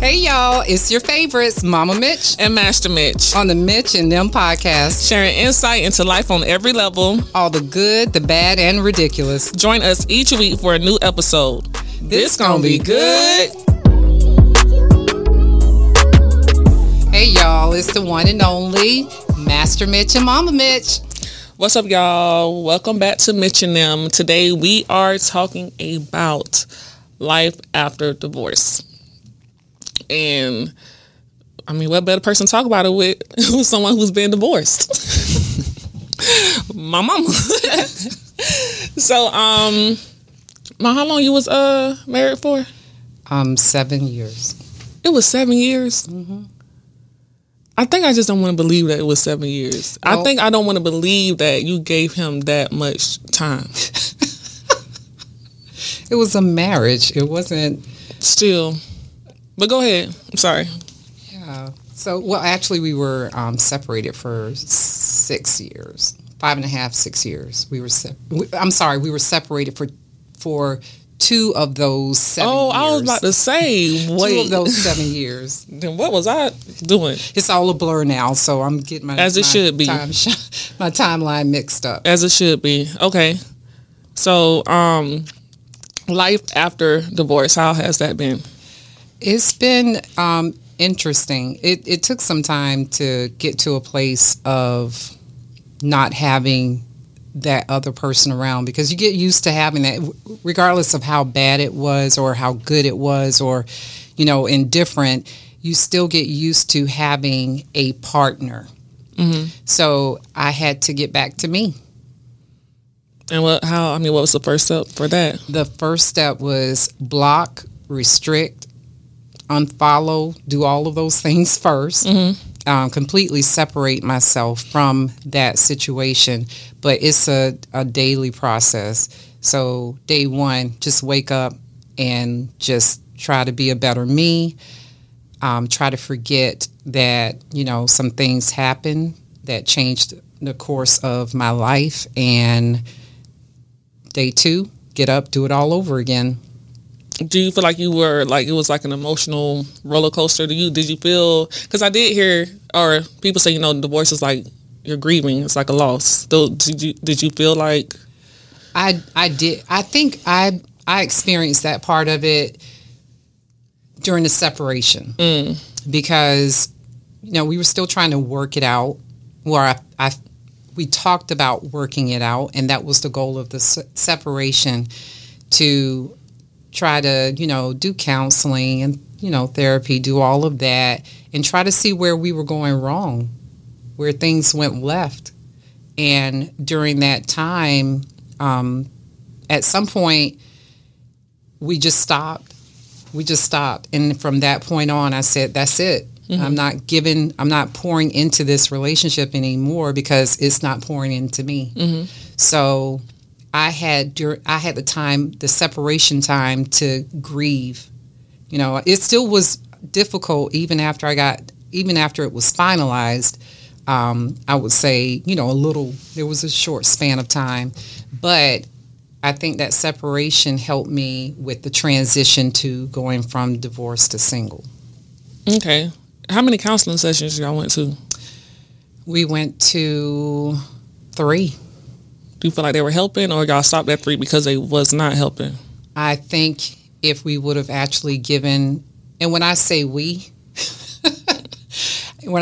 Hey y'all, it's your favorites, Mama Mitch and Master Mitch on the Mitch and Them podcast, sharing insight into life on every level, all the good, the bad, and ridiculous. Join us each week for a new episode. This gonna be good. Hey y'all, it's the one and only Master Mitch and Mama Mitch. What's up y'all? Welcome back to Mitch and Them. Today we are talking about life after divorce. And, I mean, what better person to talk about it with someone who's been divorced? My mama. So, Ma, how long you was married for? 7 years. It was 7 years? Mm-hmm. I think I just don't want to believe that it was 7 years. Nope. I think I don't want to believe that you gave him that much time. It was a marriage. It wasn't... Still... But go ahead. I'm sorry. Yeah. So, well, actually, we were separated for 6 years. 5.5, 6 years. We were separated for 2 of those 7 years. Oh, I was about to say, wait. 2 of those 7 years. Then what was I doing? It's all a blur now, so I'm getting my timeline mixed up. As it should be. Okay. So, life after divorce, how has that been? It's been interesting. It took some time to get to a place of not having that other person around, because you get used to having that, regardless of how bad it was or how good it was or, you know, indifferent, you still get used to having a partner. Mm-hmm. So I had to get back to me. And what was the first step for that? The first step was block, restrict, unfollow, do all of those things first, completely separate myself from that situation. But it's a daily process. So day one, just wake up and just try to be a better me. Try to forget that, you know, some things happened that changed the course of my life. And day two, get up, do it all over again. Do you feel like you were, like, it was like an emotional roller coaster? Did you feel, because I did hear, or people say, you know, divorce is like you're grieving. It's like a loss. So did you feel like? I did. I think I experienced that part of it during the separation because, you know, we were still trying to work it out. Where we talked about working it out, and that was the goal of the separation, to try to, you know, do counseling and, you know, therapy, do all of that, and try to see where we were going wrong, where things went left. And during that time, at some point, we just stopped. And from that point on, I said, that's it. Mm-hmm. I'm not pouring into this relationship anymore, because it's not pouring into me. Mm-hmm. So I had the separation time to grieve. You know, it still was difficult even after it was finalized. I would say, you know, there was a short span of time, but I think that separation helped me with the transition to going from divorce to single. Okay. How many counseling sessions y'all went to? We went to 3. Do you feel like they were helping, or y'all stopped at 3 because they was not helping? I think if we would have actually given, and when I say we, you know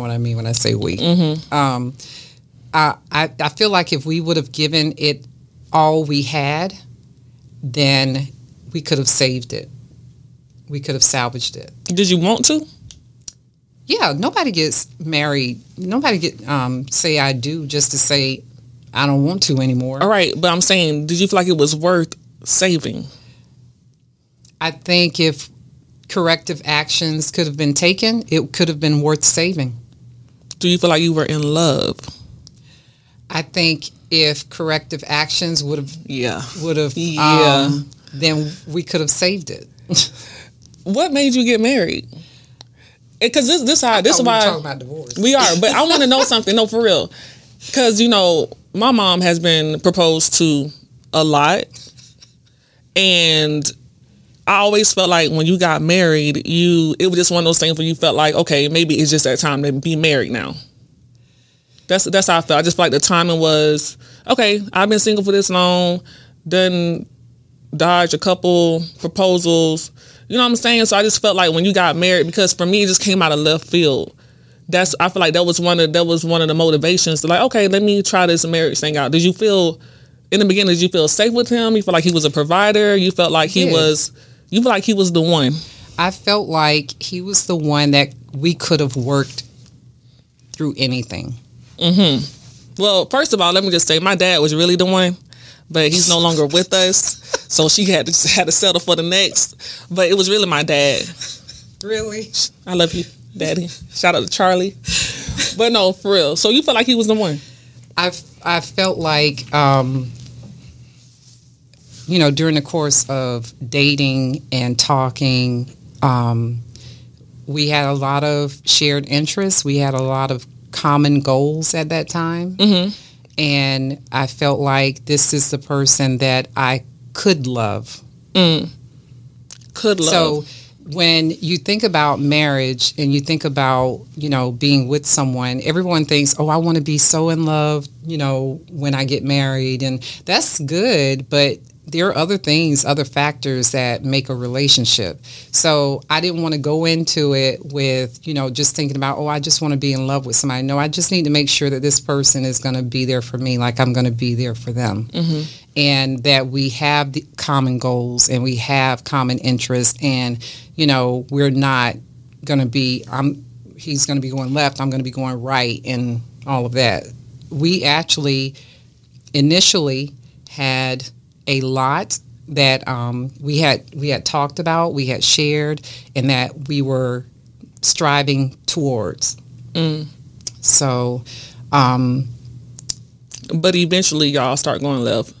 what I mean when I say we. Mm-hmm. I feel like if we would have given it all we had, then we could have saved it. We could have salvaged it. Did you want to? Yeah, nobody gets married. Nobody say I do just to say I don't want to anymore. All right, but I'm saying, did you feel like it was worth saving? I think if corrective actions could have been taken, it could have been worth saving. Do you feel like you were in love? I think if corrective actions then we could have saved it. What made you get married? Because this is why talking about divorce. We are, but I want to know something. No, for real, because, you know, my mom has been proposed to a lot, and I always felt like when you got married, it was just one of those things where you felt like, okay, maybe it's just that time to be married now. That's how I felt. I just felt like the timing was, okay, I've been single for this long, done dodged a couple proposals. You know what I'm saying? So I just felt like when you got married, because for me, it just came out of left field. I feel like that was one of the motivations to like, okay, let me try this marriage thing out. Did you feel, in the beginning, did you feel safe with him? You felt like he was a provider? You felt like he was, you felt like he was the one? I felt like he was the one that we could have worked through anything. Mm-hmm. Well, first of all, let me just say my dad was really the one, but he's no longer with us, so she had to settle for the next. But it was really my dad. Really? I love you, Daddy. Shout out to Charlie. But no, for real. So you felt like he was the one? I felt like, you know, during the course of dating and talking, we had a lot of shared interests. We had a lot of common goals at that time. Mm-hmm. And I felt like this is the person that I could love. Mm. Could love. So when you think about marriage and you think about, you know, being with someone, everyone thinks, oh, I want to be so in love, you know, when I get married. And that's good, but there are other things, other factors that make a relationship. So I didn't want to go into it with, you know, just thinking about, oh, I just want to be in love with somebody. No, I just need to make sure that this person is going to be there for me like I'm going to be there for them. Mm-hmm. And that we have the common goals and we have common interests and, you know, we're not going to be, he's going to be going left, I'm going to be going right and all of that. We actually initially had a lot that we had talked about, we had shared, and that we were striving towards. Mm. So, but eventually, y'all start going left,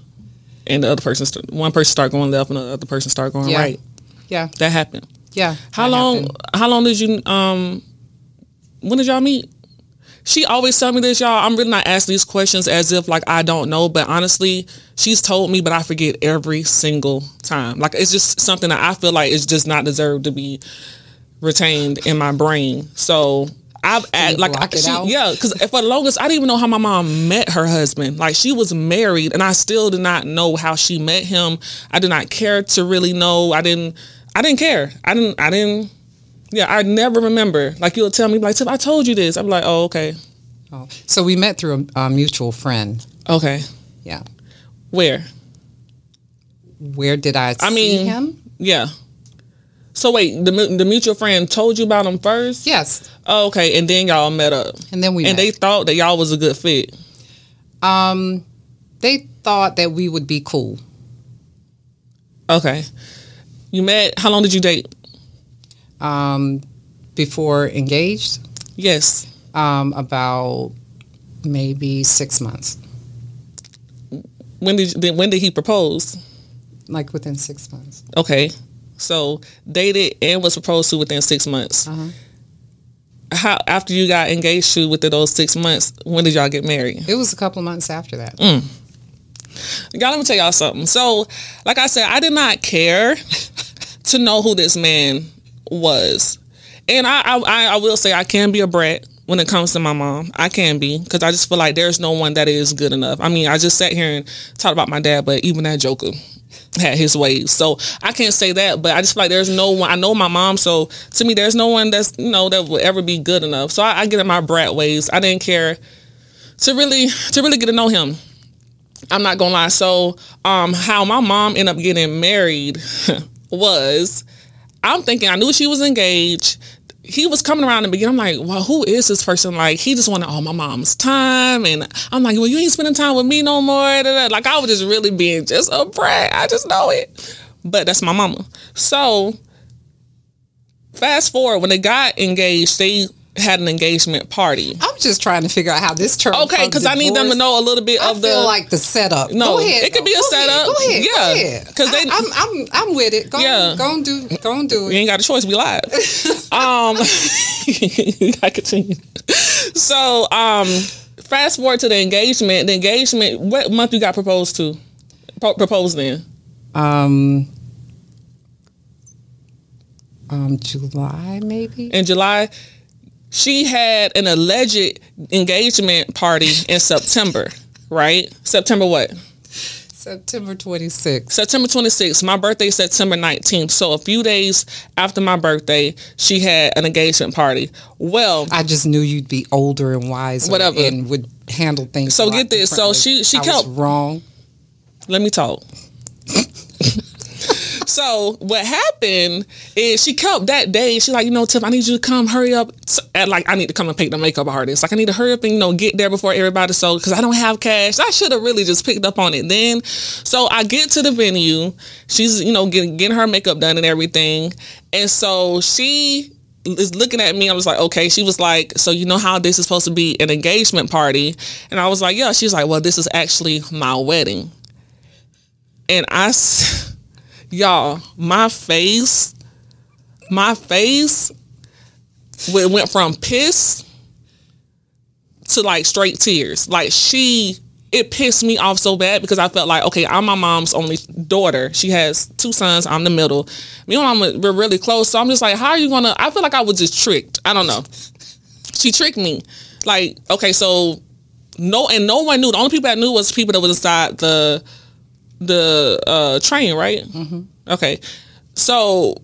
and the other person, one person start going left, and the other person start going right. Yeah, that happened. Yeah. How long did you? When did y'all meet? She always tell me this, y'all. I'm really not asking these questions as if, like, I don't know. But honestly, she's told me, but I forget every single time. Like, it's just something that I feel like is just not deserved to be retained in my brain. So, I've asked, like, because for the longest, I didn't even know how my mom met her husband. Like, she was married, and I still did not know how she met him. I did not care to really know. I didn't care. Yeah, I never remember. Like, you'll tell me, like, Tip, I told you this. I'm like, oh, okay. Oh, so we met through a mutual friend. Okay. Yeah. Where? Where did I see him? Yeah. So, wait, the mutual friend told you about him first? Yes. Oh, okay, and then y'all met up. And then we met. And they thought that y'all was a good fit. They thought that we would be cool. Okay. You met, how long did you date? Before engaged? Yes. About maybe 6 months. When did he propose? Like within 6 months. Okay. So dated and was proposed to within 6 months. Uh-huh. After you got engaged to within those 6 months, when did y'all get married? It was a couple of months after that. Mm. Y'all, let me tell y'all something. So, like I said, I did not care to know who this man was. And I will say I can be a brat when it comes to my mom. I can be, because I just feel like there's no one that is good enough. I mean, I just sat here and talked about my dad, but even that joker had his ways. So I can't say that, but I just feel like there's no one. I know my mom, so to me, there's no one that's, you know, that will ever be good enough. So I get in my brat ways. I didn't care to really get to know him. I'm not gonna lie. So how my mom ended up getting married was, I'm thinking, I knew she was engaged. He was coming around in the beginning. I'm like, well, who is this person? Like, he just wanted all my mom's time. And I'm like, well, you ain't spending time with me no more. Like, I was just really being just a brat. I just know it. But that's my mama. So, fast forward, when they got engaged, they had an engagement party. I'm just trying to figure out how this turned. Okay, because I need them to know a little bit of the. I feel like the setup. No, go ahead. It could be a setup. Go ahead. Because they, I'm with it. Go and do it. You ain't got a choice. We live. I continue. So, fast forward to the engagement. The engagement. What month you got proposed to? Proposed in? July, maybe. In July, she had an alleged engagement party in September, right? September what? September 26th. September 26th. My birthday is September 19th. So a few days after my birthday, she had an engagement party. Well, I just knew you'd be older and wiser, whatever, and would handle things. So get this. So she kept wrong. Let me talk. So what happened is she kept that day. She's like, you know, Tiff, I need you to come hurry up. I need to come and pick the makeup artist. Like, I need to hurry up and, you know, get there before everybody. So, because I don't have cash. I should have really just picked up on it then. So I get to the venue. She's, you know, getting her makeup done and everything. And so she is looking at me. I was like, okay. She was like, so you know how this is supposed to be an engagement party? And I was like, yeah. She's like, well, this is actually my wedding. And I... Y'all, my face went from piss to like straight tears. Like it pissed me off so bad because I felt like, okay, I'm my mom's only daughter. She has two sons. I'm the middle. Me and my mom were really close. So I'm just like, how are you going to, I feel like I was just tricked. I don't know. She tricked me. Like, okay, so no one knew. The only people that knew was people that was inside the train, right? Mm-hmm. Okay. So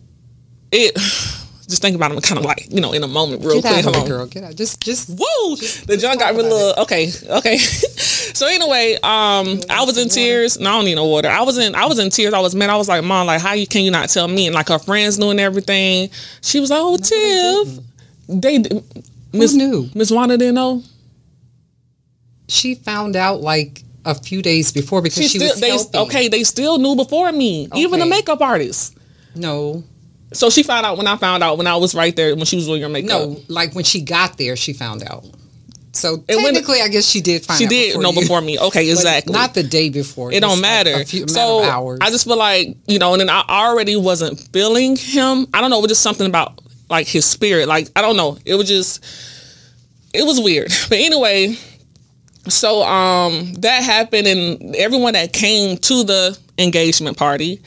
just think about it, kind of like, you know, in a moment real quick. Get out, girl. Get out. Just woo! The junk got me a little, okay. So anyway, I was in tears. No, I don't need no water. I was in tears. I was like, Mom, like, how can you not tell me? And like her friends knew and everything. She was like, oh, Tiff. Who knew? Miss Wanda didn't know? She found out like a few days before because she was helping. Okay, they still knew before me. Okay. Even the makeup artist. No. So she found out when I found out when I was right there when she was doing your makeup. No, like when she got there, she found out. So technically, I guess she did find out. She did know before me. Okay, exactly. Not the day before. It don't matter. Like a few hours. I just feel like, you know, and then I already wasn't feeling him. I don't know. It was just something about like his spirit. Like, I don't know. It was weird. But anyway... So that happened, and everyone that came to the engagement party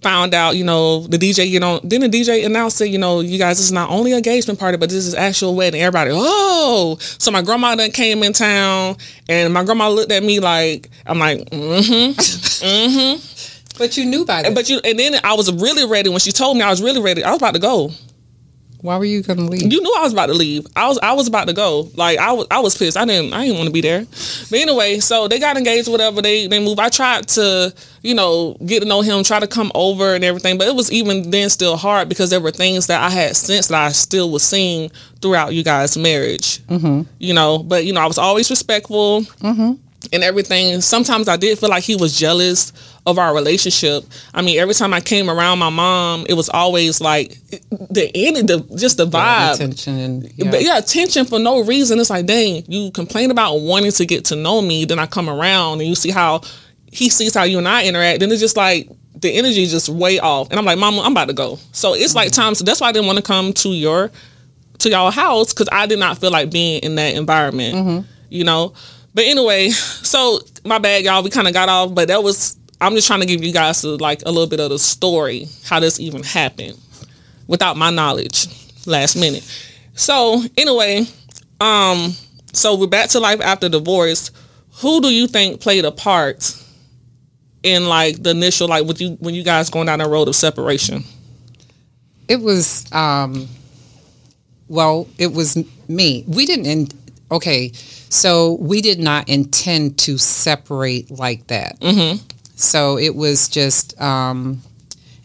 found out, you know, the DJ, you know, then the DJ announced it, you know, you guys, this is not only an engagement party, but this is actual wedding. Everybody, oh! So my grandma done came in town, and my grandma looked at me like, I'm like, But you knew by that. And then I was really ready. When she told me I was really ready, I was about to go. Why were you gonna leave? You knew I was about to leave. I was about to go. Like I was pissed. I didn't want to be there. But anyway, so they got engaged, whatever. They moved. I tried to, you know, get to know him, try to come over and everything. But it was even then still hard because there were things that I had sensed that I still was seeing throughout you guys' marriage. Mm-hmm. You know, but you know, I was always respectful. Mm-hmm. And everything. Sometimes I did feel like he was jealous of our relationship. I mean, every time I came around my mom, it was always like the vibe. Attention. Yeah. But yeah, attention for no reason. It's like, dang, you complain about wanting to get to know me. Then I come around and you see how he sees how you and I interact. Then it's just like the energy is just way off. And I'm like, Mama, I'm about to go. So it's like time. So that's why I didn't want to come to y'all house because I did not feel like being in that environment, you know? But anyway, so my bad, y'all. We kind of got off, but I'm just trying to give you guys like a little bit of the story, how this even happened without my knowledge last minute. So anyway, so we're back to life after divorce. Who do you think played a part in like the initial, like with you, when you guys going down that road of separation? It was, it was me. We didn't Okay, so we did not intend to separate like that. Mm-hmm. So it was just, and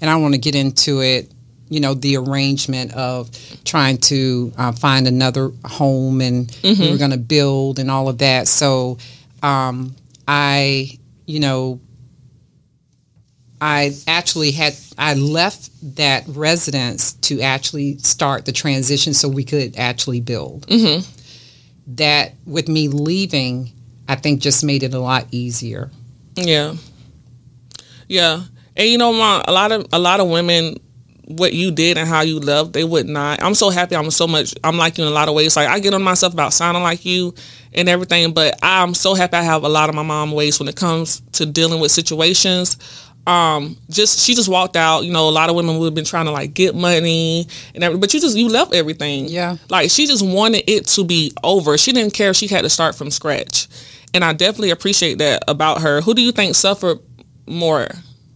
I want to get into it, you know, the arrangement of trying to find another home and we were going to build and all of that. So I left that residence to actually start the transition so we could actually build. Mm-hmm. That with me leaving, I think just made it a lot easier. Yeah. And you know, Mom, a lot of women, what you did and how you loved, they would not. I'm so happy. I'm like you in a lot of ways. Like I get on myself about sounding like you and everything, but I'm so happy I have a lot of my mom ways when it comes to dealing with situations. She just walked out. You know, a lot of women would have been trying to like get money and everything, but you left everything. Yeah. Like she just wanted it to be over. She didn't care if she had to start from scratch. And I definitely appreciate that about her. Who do you think suffered more,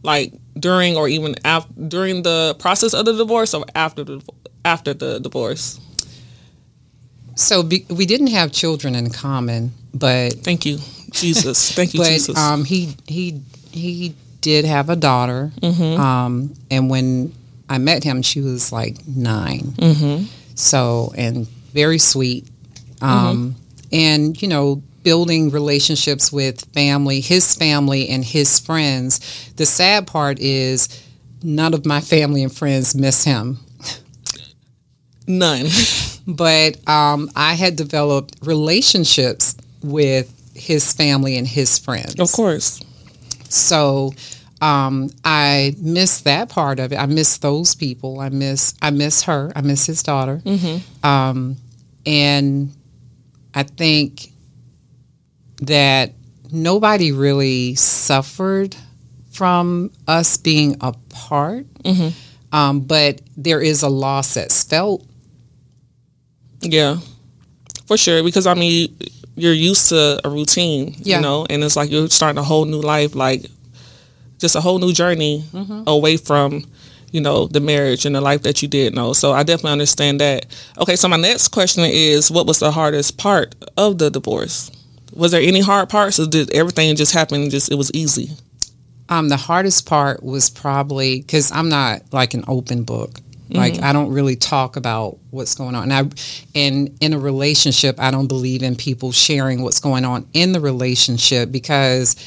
like during or even after, during the process of the divorce or after the divorce? So we didn't have children in common, but thank you, Jesus. Thank you, but, Jesus. He did have a daughter, mm-hmm. And when I met him, she was like 9. Mm-hmm. So, and very sweet, mm-hmm. and you know, building relationships with family, his family, and his friends. The sad part is, none of my family and friends miss him. None. But I had developed relationships with his family and his friends. Of course. So I miss that part of it. I miss those people. I miss her. I miss his daughter. Mm-hmm. And I think that nobody really suffered from us being apart. Mm-hmm. But there is a loss that's felt. Yeah, for sure. Because, I mean, you're used to a routine, yeah. you know, and it's like you're starting a whole new life, like just a whole new journey mm-hmm. away from, you know, the marriage and the life that you did know. So I definitely understand that. Okay, so my next question is, what was the hardest part of the divorce? Was there any hard parts, or did everything just happen, just it was easy? The hardest part was probably, because I'm not like an open book. Like, mm-hmm. I don't really talk about what's going on. And in a relationship, I don't believe in people sharing what's going on in the relationship because,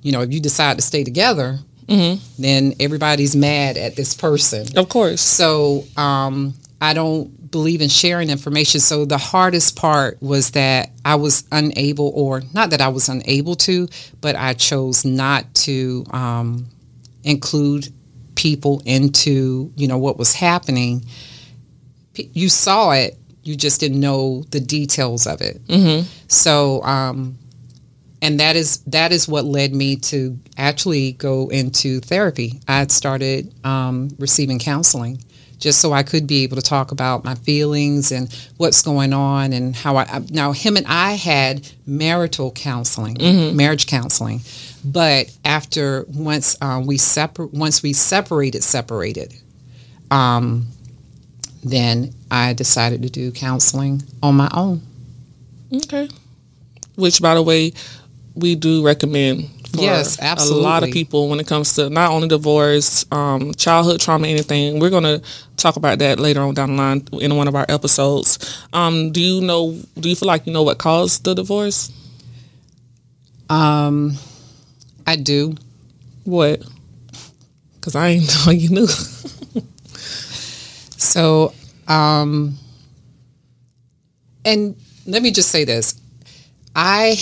you know, if you decide to stay together, mm-hmm. then everybody's mad at this person. Of course. So I don't believe in sharing information. So the hardest part was that I was unable, or not that I was unable to, but I chose not to include people into, you know, what was happening. You saw it, you just didn't know the details of it. Mm-hmm. So, and that is what led me to actually go into therapy. I had started receiving counseling just so I could be able to talk about my feelings and what's going on and how now him and I had marital counseling, mm-hmm. marriage counseling. But after once we separated, then I decided to do counseling on my own. Okay. Which, by the way, we do recommend for yes, absolutely. A lot of people when it comes to not only divorce, childhood trauma, anything. We're going to talk about that later on down the line in one of our episodes. Do you feel like you know what caused the divorce? I do. What? Because I ain't know you knew. So, and let me just say this. I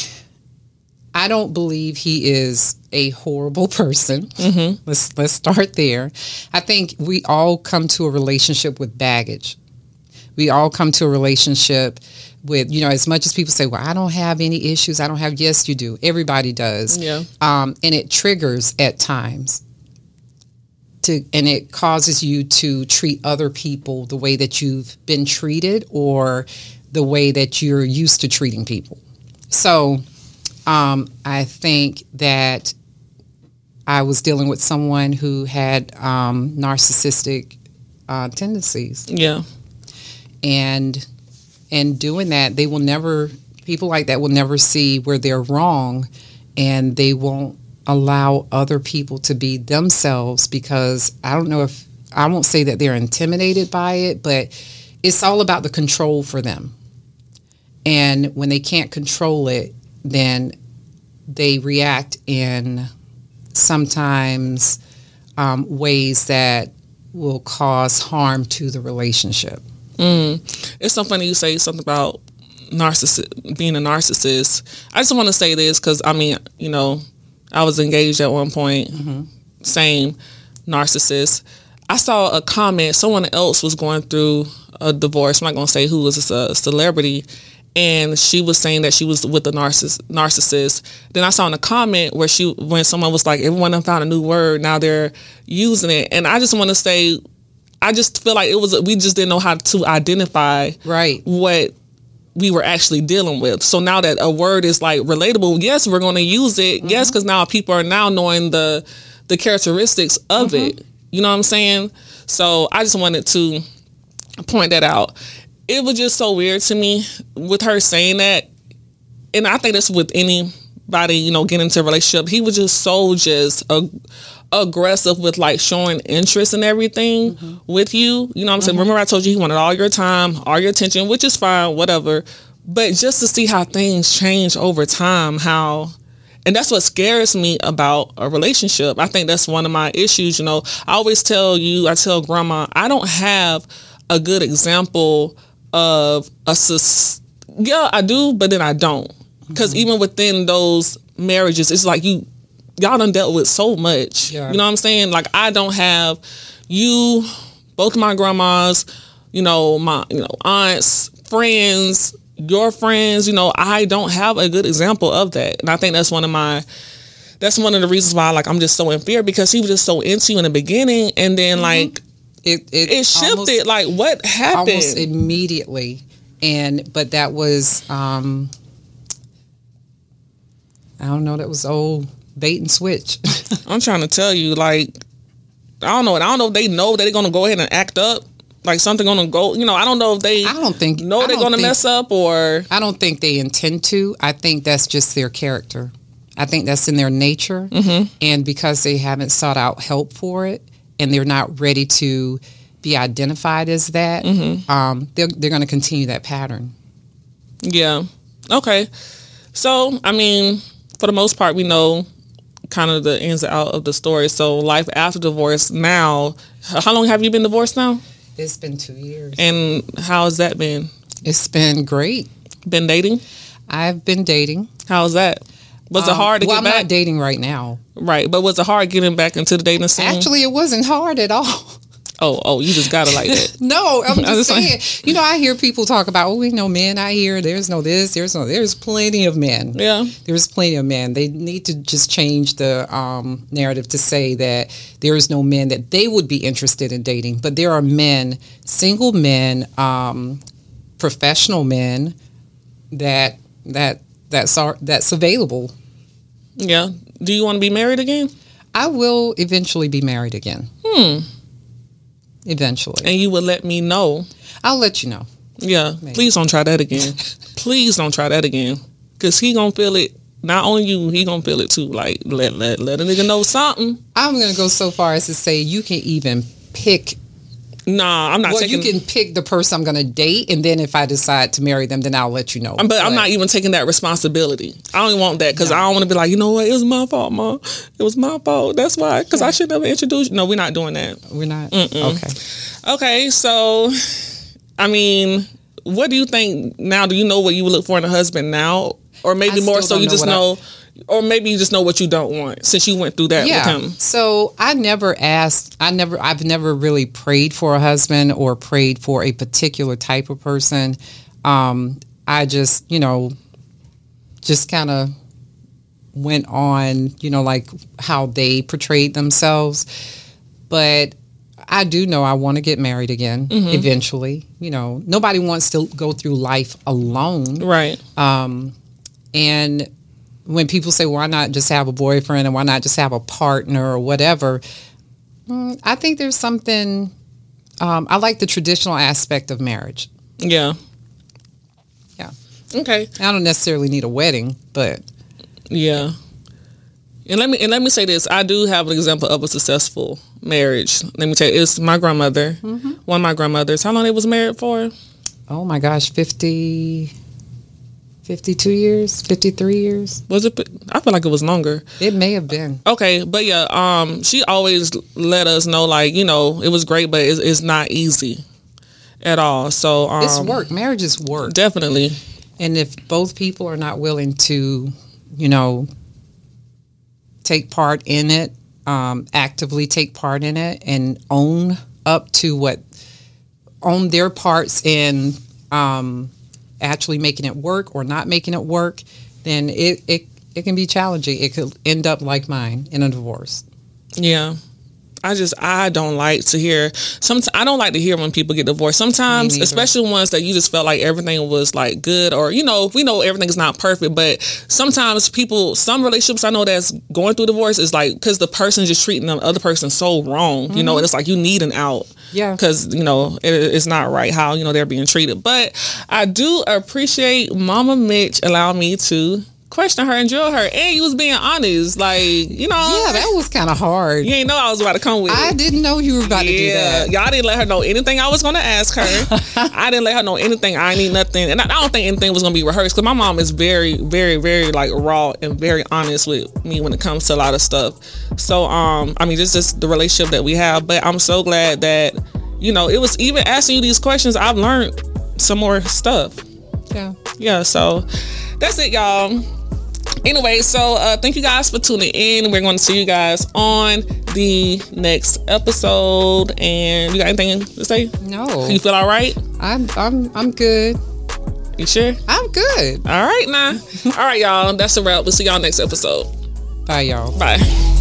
don't believe he is a horrible person. Mm-hmm. Let's start there. I think we all come to a relationship with baggage. We all come to a relationship with, you know, as much as people say, well, I don't have any issues. I don't have, yes, you do. Everybody does. Yeah. And it triggers at times. And it causes you to treat other people the way that you've been treated or the way that you're used to treating people. So I think that I was dealing with someone who had narcissistic tendencies. Yeah. And doing that, they will never, people like that will never see where they're wrong, and they won't allow other people to be themselves because I don't know if, I won't say that they're intimidated by it, but it's all about the control for them. And when they can't control it, then they react in sometimes ways that will cause harm to the relationship. Mm. It's so funny you say something about being a narcissist. I just want to say this because, I mean, you know, I was engaged at one point, mm-hmm. same narcissist. I saw a comment, someone else was going through a divorce. I'm not going to say who, was a celebrity. and she was saying that she was with a narcissist. Then I saw in a comment where when someone was like, everyone done found a new word, now they're using it. And I just want to say, I just feel like we just didn't know how to identify what we were actually dealing with. So now that a word is like relatable, yes, we're going to use it. Mm-hmm. Yes, because now people are now knowing the characteristics of mm-hmm. it. You know what I'm saying? So I just wanted to point that out. It was just so weird to me with her saying that. And I think that's with anybody, you know, getting into a relationship. He was just so aggressive with like showing interest and everything mm-hmm. with you. You know what I'm saying? Mm-hmm. Remember I told you he wanted all your time, all your attention, which is fine, whatever. But just to see how things change over time, and that's what scares me about a relationship. I think that's one of my issues. You know, I always tell grandma, I don't have a good example of I do, but then I don't. Because even within those marriages, it's like y'all done dealt with so much. Yeah. You know what I'm saying? Like, I don't have both my grandmas, you know, my aunts, friends, your friends, you know, I don't have a good example of that. And I think that's one of the reasons why, like, I'm just so in fear, because he was just so into you in the beginning, and then mm-hmm. like it shifted. Almost, like, what happened? Almost immediately. But that was, I don't know, that was old bait and switch. I'm trying to tell you, like, I don't know. And I don't know if they know that they're going to go ahead and act up. Like, something going to go, you know, I don't know if they know they're going to mess up, or. I don't think they intend to. I think that's just their character. I think that's in their nature. Mm-hmm. And because they haven't sought out help for it, and they're not ready to be identified as that, mm-hmm. They're going to continue that pattern. Yeah. Okay. So, I mean, for the most part, we know kind of the ins and outs of the story. So, life after divorce now. How long have you been divorced now? It's been 2 years. And how has that been? It's been great. Been dating? I've been dating. How's that? Was it hard to get back? I'm not dating right now. Right. But was it hard getting back into the dating scene? Actually, it wasn't hard at all. Oh, you just got it like that. No, I'm just saying. You know, I hear people talk about, oh, we know men. I hear there's no this, there's no. There's plenty of men. Yeah. There's plenty of men. They need to just change the narrative to say that there is no men that they would be interested in dating. But there are men, single men, professional men, that's available. Yeah. Do you want to be married again? I will eventually be married again. Eventually. And you will let me know? I'll let you know. Yeah. Maybe. Please don't try that again. Please don't try that again. Because he going to feel it. Not only you, he going to feel it too. Like, let a nigga know something. I'm going to go so far as to say you can even pick. Nah, I'm not taking. Well, you can pick the person I'm going to date. And then if I decide to marry them, then I'll let you know. But I'm not even taking that responsibility. I don't want that. Because I don't want to be like, you know what? It was my fault, Mom. It was my fault. That's why. Because I should never introduce you. No, we're not doing that. We're not? Mm-mm. Okay. Okay. So, I mean, what do you think now? Do you know what you would look for in a husband now? Or maybe more so you just know. Or maybe you just know what you don't want since you went through that with him. So I've never really prayed for a husband or prayed for a particular type of person. I just, just kind of went on, like how they portrayed themselves. But I do know I want to get married again eventually. Nobody wants to go through life alone. Right. And when people say, why not just have a boyfriend and why not just have a partner or whatever, I think there's something, I like the traditional aspect of marriage. Yeah. Yeah. Okay. I don't necessarily need a wedding, but. Yeah. And let me say this. I do have an example of a successful marriage. Let me tell you, it's my grandmother, one of my grandmothers. How long they was married for? Oh my gosh, 52 years, 53 years. Was it? I feel like it was longer. It may have been. Okay, but yeah, she always let us know, like, it was great, but it's not easy at all. So it's work. Marriage is work, definitely. And if both people are not willing to, take part in it, actively take part in it, and own up to own their parts in actually making it work or not making it work, then it can be challenging. It could end up like mine in a divorce. Yeah. I don't like to hear. I don't like to hear when people get divorced. Sometimes, especially ones that you just felt like everything was like good, or we know everything's not perfect, but sometimes some relationships I know that's going through divorce is like because the person's just treating the other person so wrong, mm-hmm. And it's like you need an out, yeah, because it's not right how they're being treated. But I do appreciate Mama Mitch allowing me to question her and drill her, and you was being honest, yeah, that was kind of hard. You ain't know I was about to come with it. I didn't know you were about to do that. Y'all didn't let her know anything I was going to ask her. I didn't let her know anything. I need nothing, and I don't think anything was going to be rehearsed, because my mom is very, very, very raw and very honest with me when it comes to a lot of stuff. So just the relationship that we have. But I'm so glad that it was, even asking you these questions, I've learned some more stuff. Yeah. So that's it, y'all. Anyway, so thank you guys for tuning in. We're going to see you guys on the next episode. And you got anything to say? No. You feel all right? I'm good. You sure? I'm good. All right, now. All right, y'all. That's a wrap. We'll see y'all next episode. Bye, y'all. Bye.